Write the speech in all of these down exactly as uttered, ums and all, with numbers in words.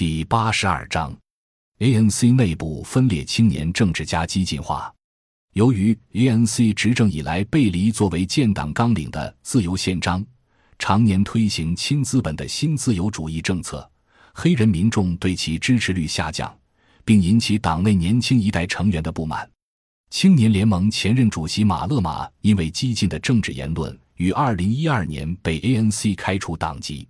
第八十二章 A N C 内部分裂，青年政治家激进化。由于 A N C 执政以来背离作为建党纲领的自由宪章，常年推行亲资本的新自由主义政策，黑人民众对其支持率下降，并引起党内年轻一代成员的不满。青年联盟前任主席马勒马因为激进的政治言论于二零一二年被 A N C 开除党籍，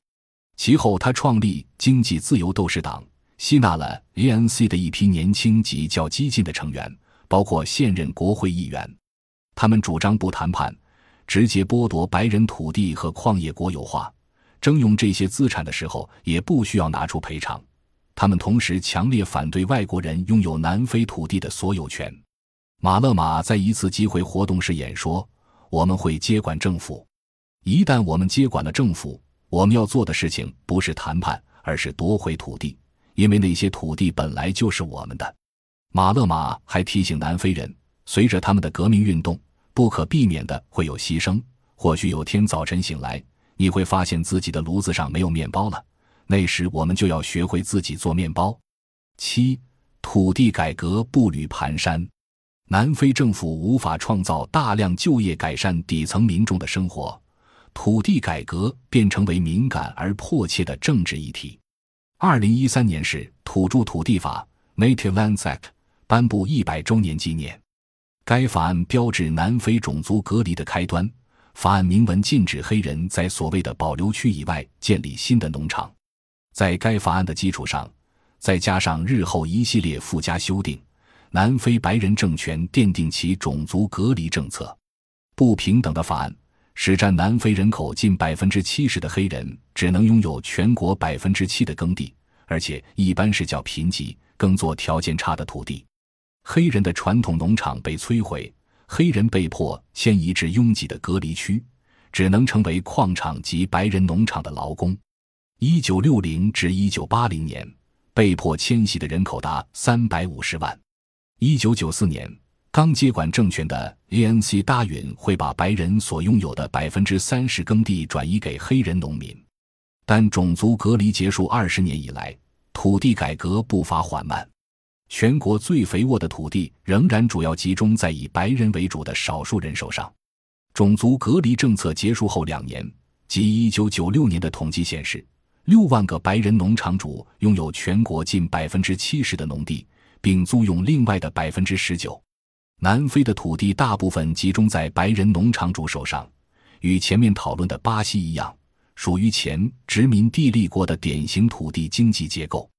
其后他创立经济自由斗士党，吸纳了 A N C 的一批年轻及较激进的成员，包括现任国会议员。他们主张不谈判，直接剥夺白人土地和矿业国有化，征用这些资产的时候也不需要拿出赔偿。他们同时强烈反对外国人拥有南非土地的所有权。马勒马在一次集会活动时演说，我们会接管政府。一旦我们接管了政府，我们要做的事情不是谈判，而是夺回土地，因为那些土地本来就是我们的。马勒马还提醒南非人，随着他们的革命运动，不可避免的会有牺牲。或许有天早晨醒来，你会发现自己的炉子上没有面包了，那时我们就要学会自己做面包。七、土地改革步履蹒跚。南非政府无法创造大量就业，改善底层民众的生活，土地改革便成为敏感而迫切的政治议题。二零一三年是土著土地法 Native Lands Act 颁布一百周年纪念。该法案标志南非种族隔离的开端，法案明文禁止黑人在所谓的保留区以外建立新的农场。在该法案的基础上，再加上日后一系列附加修订，南非白人政权奠定其种族隔离政策。不平等的法案使占南非人口近 百分之七十 的黑人只能拥有全国 百分之七 的耕地，而且一般是较贫瘠、耕作条件差的土地。黑人的传统农场被摧毁，黑人被迫迁移至拥挤的隔离区，只能成为矿场及白人农场的劳工。一九六零至一九八零年，被迫迁徙的人口达三百五十万。一九九四年，刚接管政权的 A N C 答允会把白人所拥有的 百分之三十 耕地转移给黑人农民。但种族隔离结束二十年以来，土地改革步伐缓慢。全国最肥沃的土地仍然主要集中在以白人为主的少数人手上。种族隔离政策结束后两年，即一九九六年的统计显示，六万个白人农场主拥有全国近 百分之七十 的农地，并租用另外的 百分之十九。 南非的土地大部分集中在白人农场主手上，与前面讨论的巴西一样，属于前殖民地立国的典型土地经济结构。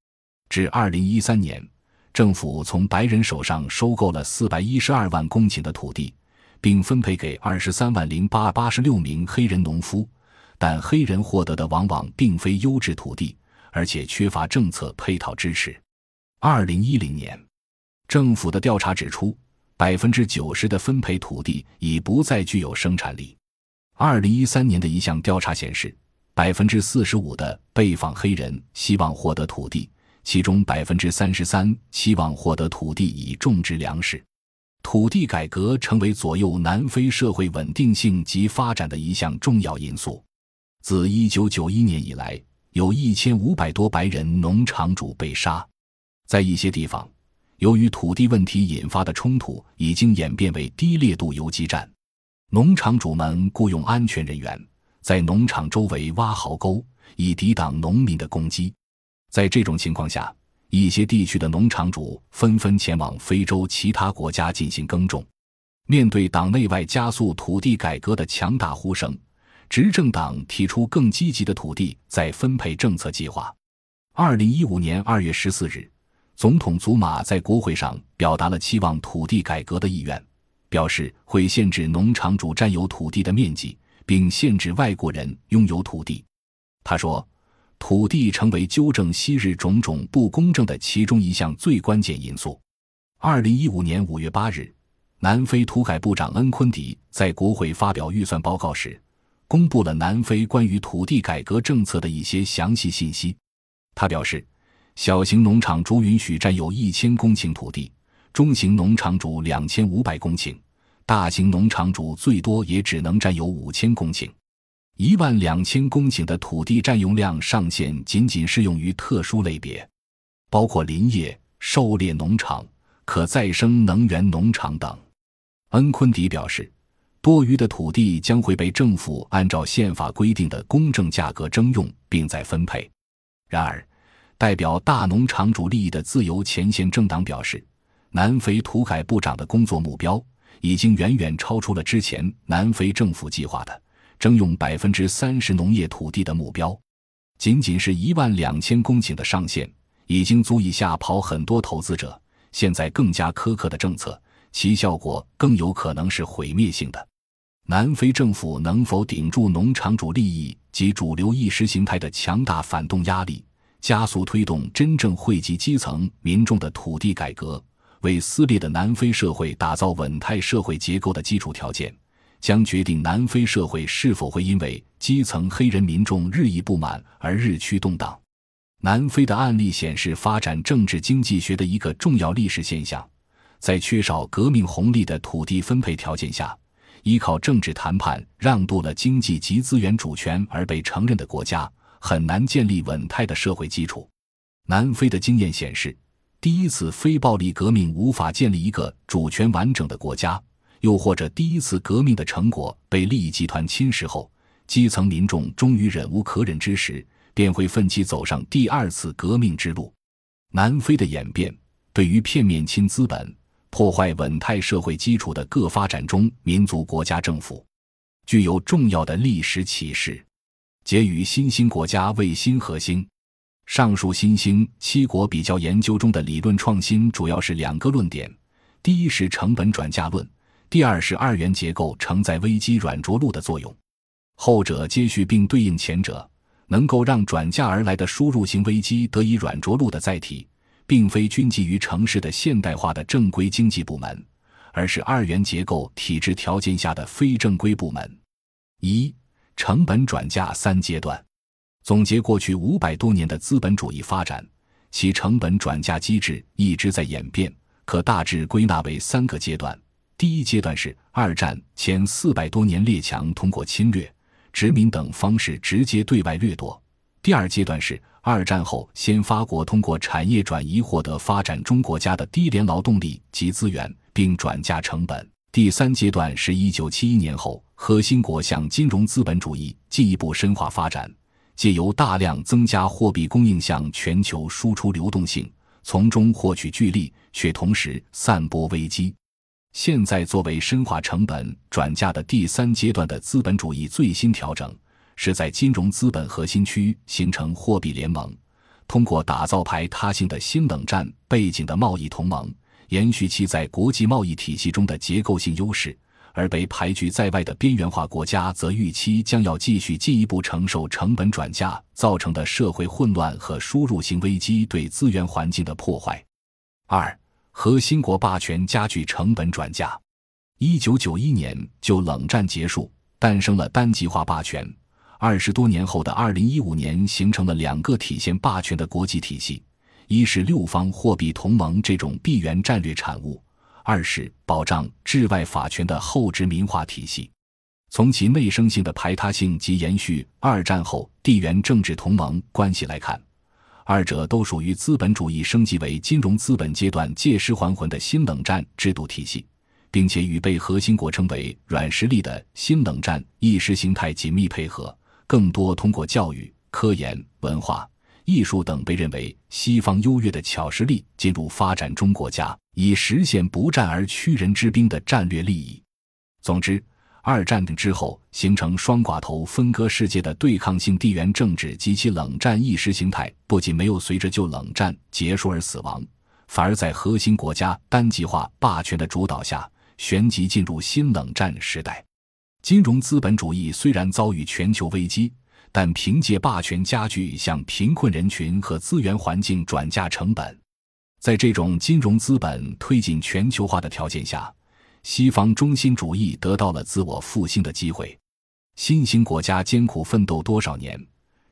至二零一三年，政府从白人手上收购了四百一十二万公顷的土地，并分配给二十三万零八百八十六名黑人农夫，但黑人获得的往往并非优质土地，而且缺乏政策配套支持。二零一零年，政府的调查指出， 百分之九十 的分配土地已不再具有生产力。二零一三年的一项调查显示， 百分之四十五 的被访黑人希望获得土地，其中 百分之三十三 希望获得土地以种植粮食。土地改革成为左右南非社会稳定性及发展的一项重要因素。自一九九一年以来，有一千五百多白人农场主被杀。在一些地方，由于土地问题引发的冲突已经演变为低烈度游击战。农场主们雇佣安全人员，在农场周围挖壕沟，以抵挡农民的攻击。在这种情况下，一些地区的农场主纷纷前往非洲其他国家进行耕种。面对党内外加速土地改革的强大呼声，执政党提出更积极的土地再分配政策计划。二零一五年二月十四日，总统祖马在国会上表达了期望土地改革的意愿，表示会限制农场主占有土地的面积，并限制外国人拥有土地。他说，土地成为纠正昔日种种不公正的其中一项最关键因素。二零一五年五月八日，南非土改部长恩昆迪在国会发表预算报告时，公布了南非关于土地改革政策的一些详细信息。他表示，小型农场主允许占有一千公顷土地，中型农场主两千五百公顷，大型农场主最多也只能占有五千公顷。一万两千公顷的土地占用量上限仅仅适用于特殊类别。包括林业、狩猎农场、可再生能源农场等。恩昆迪表示，多余的土地将会被政府按照宪法规定的公正价格征用并再分配。然而，代表大农场主利益的自由前线政党表示，南非土改部长的工作目标已经远远超出了之前南非政府计划的征用 百分之三十 农业土地的目标。仅仅是一万两千公顷的上限，已经足以吓跑很多投资者，现在更加苛刻的政策，其效果更有可能是毁灭性的。南非政府能否顶住农场主利益及主流意识形态的强大反动压力，加速推动真正惠及基层民众的土地改革，为撕裂的南非社会打造稳态社会结构的基础条件，将决定南非社会是否会因为基层黑人民众日益不满而日趋动荡。南非的案例显示发展政治经济学的一个重要历史现象，在缺少革命红利的土地分配条件下，依靠政治谈判让渡了经济及资源主权而被承认的国家，很难建立稳态的社会基础。南非的经验显示，第一次非暴力革命无法建立一个主权完整的国家，又或者第一次革命的成果被利益集团侵蚀后，基层民众终于忍无可忍之时，便会奋起走上第二次革命之路。南非的演变对于片面亲资本、破坏稳态社会基础的各发展中民族国家政府具有重要的历史启示，结于新兴国家为新核心。上述新兴七国比较研究中的理论创新主要是两个论点，第一是成本转嫁论，第二是二元结构承载危机软着陆的作用。后者接续并对应前者，能够让转嫁而来的输入型危机得以软着陆的载体，并非均基于城市的现代化的正规经济部门，而是二元结构体制条件下的非正规部门。一、成本转嫁三阶段。总结过去五百多年的资本主义发展，其成本转嫁机制一直在演变，可大致归纳为三个阶段。第一阶段是二战前四百多年列强通过侵略、殖民等方式直接对外掠夺。第二阶段是二战后先发国通过产业转移获得发展中国家的低廉劳动力及资源，并转嫁成本。第三阶段是一九七一年后核心国向金融资本主义进一步深化发展，借由大量增加货币供应向全球输出流动性，从中获取巨利，却同时散播危机。现在作为深化成本转嫁的第三阶段的资本主义最新调整，是在金融资本核心区形成货币联盟，通过打造排他性的新冷战背景的贸易同盟，延续其在国际贸易体系中的结构性优势，而被排拒在外的边缘化国家则预期将要继续进一步承受成本转嫁造成的社会混乱和输入型危机对资源环境的破坏。二、核心国霸权加剧成本转嫁。一九九一年就冷战结束，诞生了单极化霸权。二十多年后的二零一五年形成了两个体现霸权的国际体系，一是六方货币同盟这种币源战略产物，二是保障治外法权的后殖民化体系。从其内生性的排他性及延续二战后地缘政治同盟关系来看，二者都属于资本主义升级为金融资本阶段借尸还魂的新冷战制度体系，并且与被核心国称为软实力的新冷战意识形态紧密配合，更多通过教育、科研、文化、艺术等被认为西方优越的巧实力进入发展中国家，以实现不战而屈人之兵的战略利益。总之，二战之后形成双寡头分割世界的对抗性地缘政治及其冷战意识形态，不仅没有随着就冷战结束而死亡，反而在核心国家单极化霸权的主导下，旋即进入新冷战时代。金融资本主义虽然遭遇全球危机，但凭借霸权加剧向贫困人群和资源环境转嫁成本。在这种金融资本推进全球化的条件下，西方中心主义得到了自我复兴的机会。新兴国家艰苦奋斗多少年，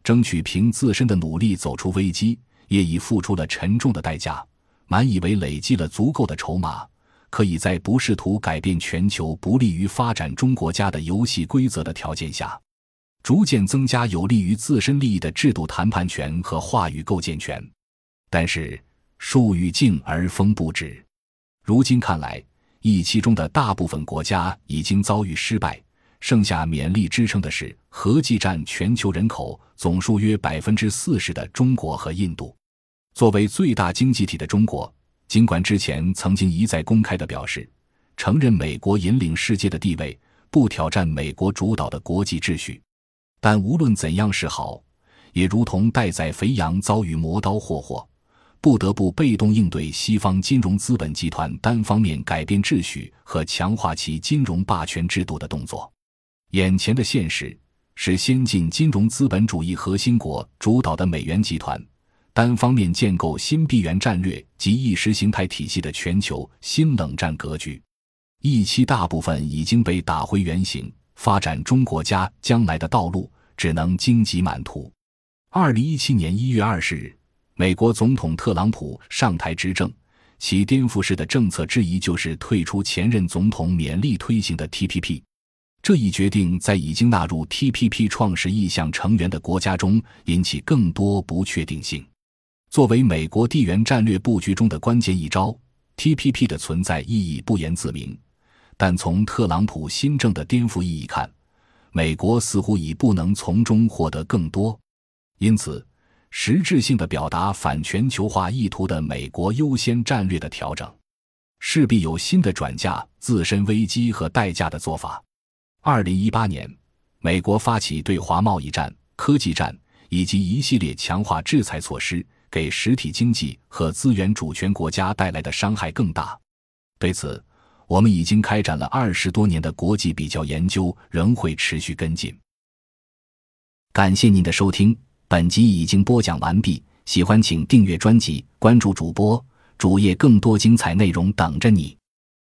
争取凭自身的努力走出危机，也已付出了沉重的代价，满以为累积了足够的筹码，可以在不试图改变全球不利于发展中国家的游戏规则的条件下，逐渐增加有利于自身利益的制度谈判权和话语构建权。但是树欲静而风不止。如今看来，议期中的大部分国家已经遭遇失败，剩下勉力支撑的是合计占全球人口总数约 百分之四十 的中国和印度。作为最大经济体的中国，尽管之前曾经一再公开地表示承认美国引领世界的地位，不挑战美国主导的国际秩序，但无论怎样是好，也如同待宰肥羊遭遇磨刀霍霍，不得不被动应对西方金融资本集团单方面改变秩序和强化其金融霸权制度的动作。眼前的现实是，先进金融资本主义核心国主导的美元集团单方面建构新币源战略及意识形态体系的全球新冷战格局。一期大部分已经被打回原形，发展中国家将来的道路只能荆棘满途。二零一七年一月二十日，美国总统特朗普上台执政，其颠覆式的政策之一就是退出前任总统勉力推行的 T P P。这一决定在已经纳入 T P P 创始意向成员的国家中引起更多不确定性。作为美国地缘战略布局中的关键一招， T P P 的存在意义不言自明，但从特朗普新政的颠覆意义看，美国似乎已不能从中获得更多。因此，实质性的表达反全球化意图的美国优先战略的调整，势必有新的转嫁自身危机和代价的做法。二零一八年，美国发起对华贸易战、科技战以及一系列强化制裁措施，给实体经济和资源主权国家带来的伤害更大。对此，我们已经开展了二十多年的国际比较研究，仍会持续跟进。感谢您的收听，本集已经播讲完毕，喜欢请订阅专辑，关注主播，主页更多精彩内容等着你。